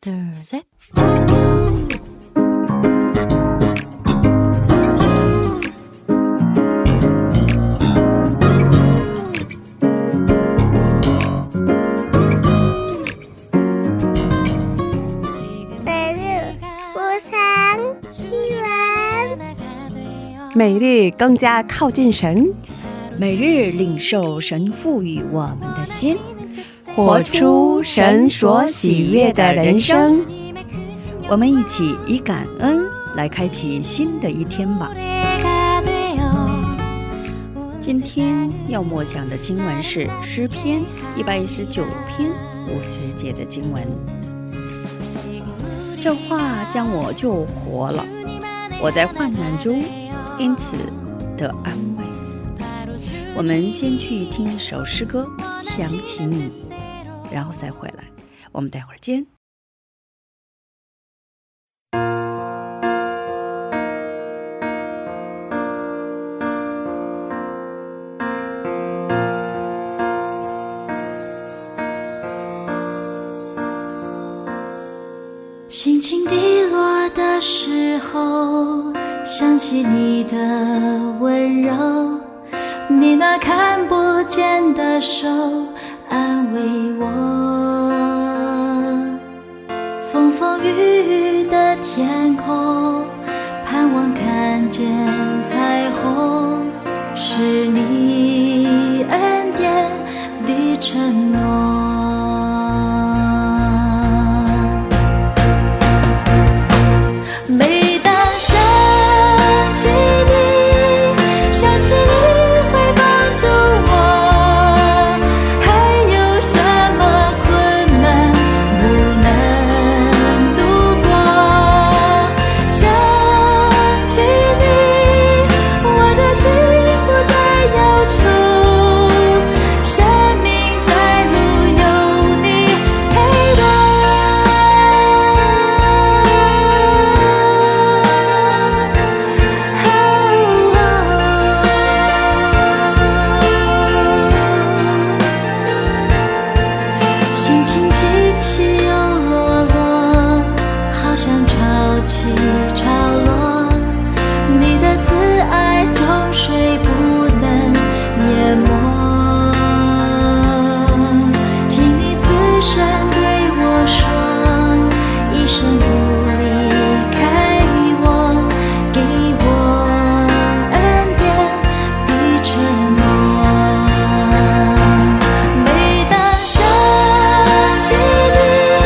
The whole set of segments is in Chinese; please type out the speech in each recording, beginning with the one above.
둘, 셋.每日更加靠近神，每日领受神赋予我们的心。活出神所喜悦的人生，我们一起以感恩来开启新的一天吧。今天要默想的经文是诗篇 119篇 50节的经文。这话将我救活了，我在患难中 因此的安慰。我们先去听一首诗歌，想起你，然后再回来。我们待会儿见。 心情低落的时候， 想起你的温柔，你那看不见的手安慰我。风风雨雨的天空，盼望看见彩虹，是你恩典的承诺。 你的慈爱总是不离开我，给我恩典的承诺。每当想起你，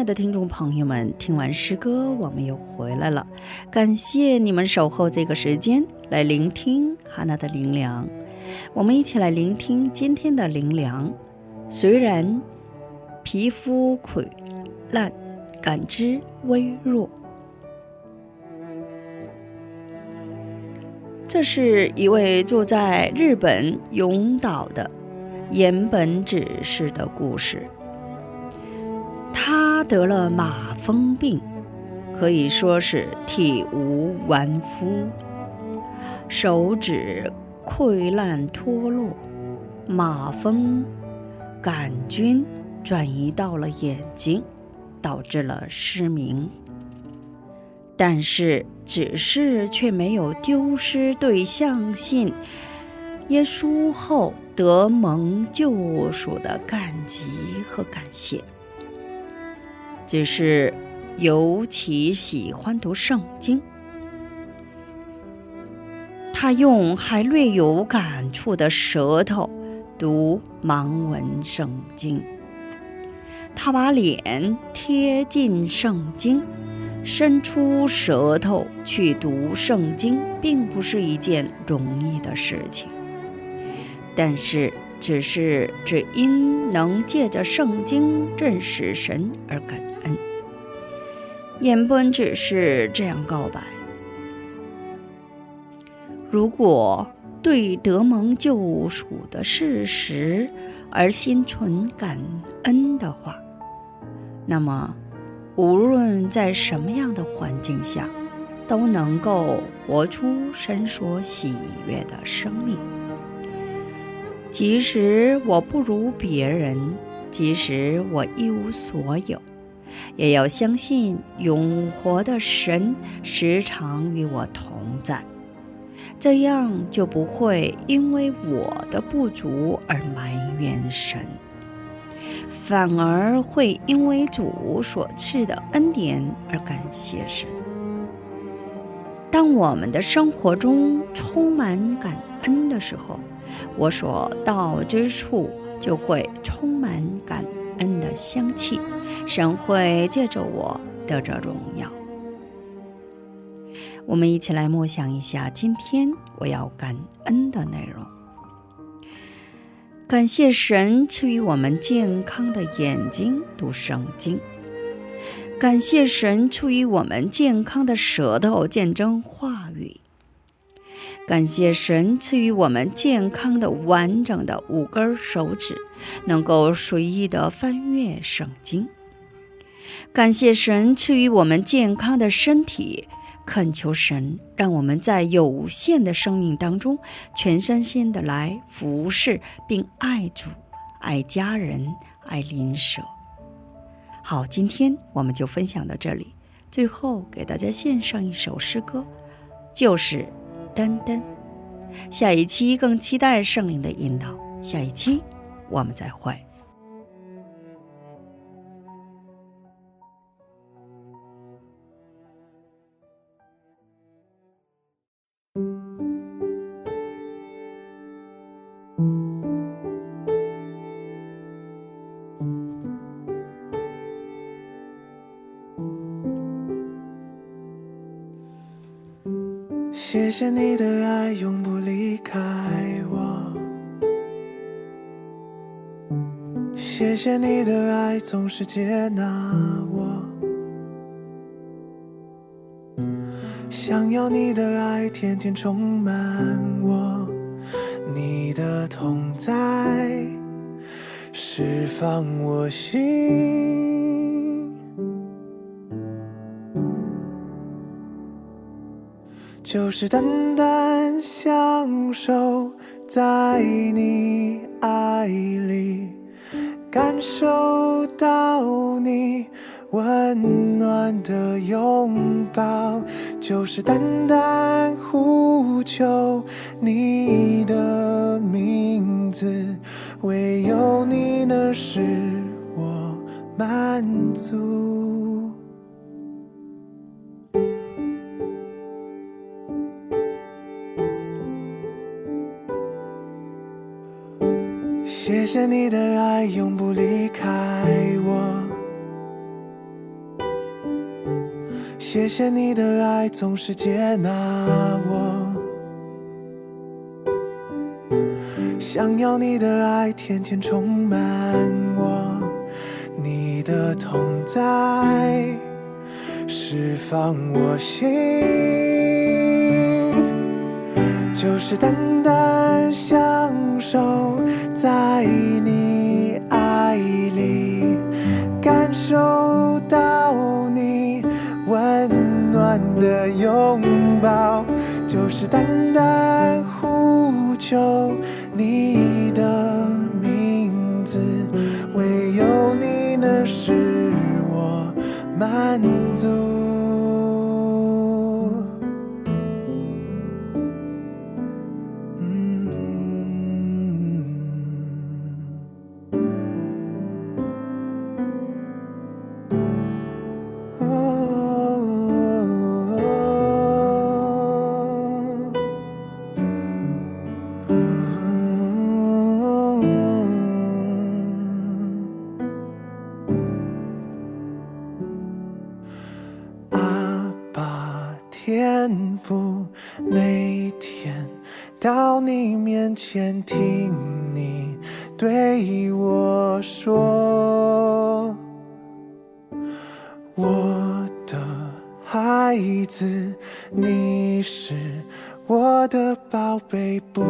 爱的听众朋友们，听完诗歌我们又回来了，感谢你们守候这个时间来聆听哈娜的灵粮。我们一起来聆听今天的灵粮。虽然皮肤溃烂，感知微弱，这是一位住在日本永岛的岩本指示的故事。他得了马蜂病，可以说是体无完肤，手指溃烂脱落，马蜂杆菌转移到了眼睛，导致了失明。但是指示却没有丢失对相信耶稣后得蒙救赎的感激和感谢，只是尤其喜欢读圣经。他用还略有感触的舌头读盲文圣经，他把脸贴近圣经，伸出舌头去读圣经，并不是一件容易的事情。但是只因能借着圣经认识神而感恩。岩本只是这样告白，如果对得蒙救赎的事实而心存感恩的话，那么无论在什么样的环境下，都能够活出神所喜悦的生命。即使我不如别人，即使我一无所有，也要相信永活的神时常与我同在，这样就不会因为我的不足而埋怨神，反而会因为主所赐的恩典而感谢神。当我们的生活中充满感恩的时候，我所到之处就会充满感恩的香气，神会借着我得着荣耀。我们一起来默想一下今天我要感恩的内容。感谢神赐予我们健康的眼睛读圣经，感谢神赐予我们健康的舌头见证话语，感谢神赐予我们健康的完整的五根手指，能够随意的翻阅圣经，感谢神赐予我们健康的身体。恳求神让我们在有限的生命当中全身心的来服侍并爱主、爱家人、爱邻舍。好，今天我们就分享到这里，最后给大家献上一首诗歌，就是单单。下一期更期待圣灵的引导，下一期我们再会。谢谢你的爱永不离开我，谢谢你的爱总是接纳我，想要你的爱天天充满我，你的同在释放我心。就是单单享受在你爱里，感受到你温暖的拥抱，就是单单呼求你的名字，唯有你能使我满足。谢谢你的爱永不离开我，谢谢你的爱，总是接纳我。想要你的爱，天天充满我。你的同在，释放我心。就是单单享受在你爱里，感受到你温暖的拥抱，就是单单呼求你的名字，唯有你能使我满足。天父，每天到你面前听你对我说，我的孩子，你是我的宝贝，不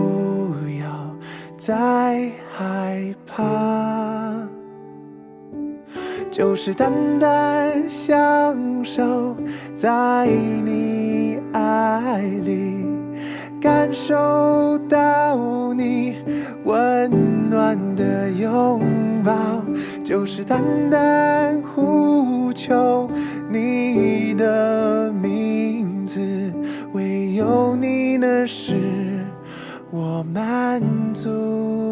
要再害怕。就是单单享受在你爱里，感受到你温暖的拥抱，就是单单呼求你的名字，唯有你能使我满足。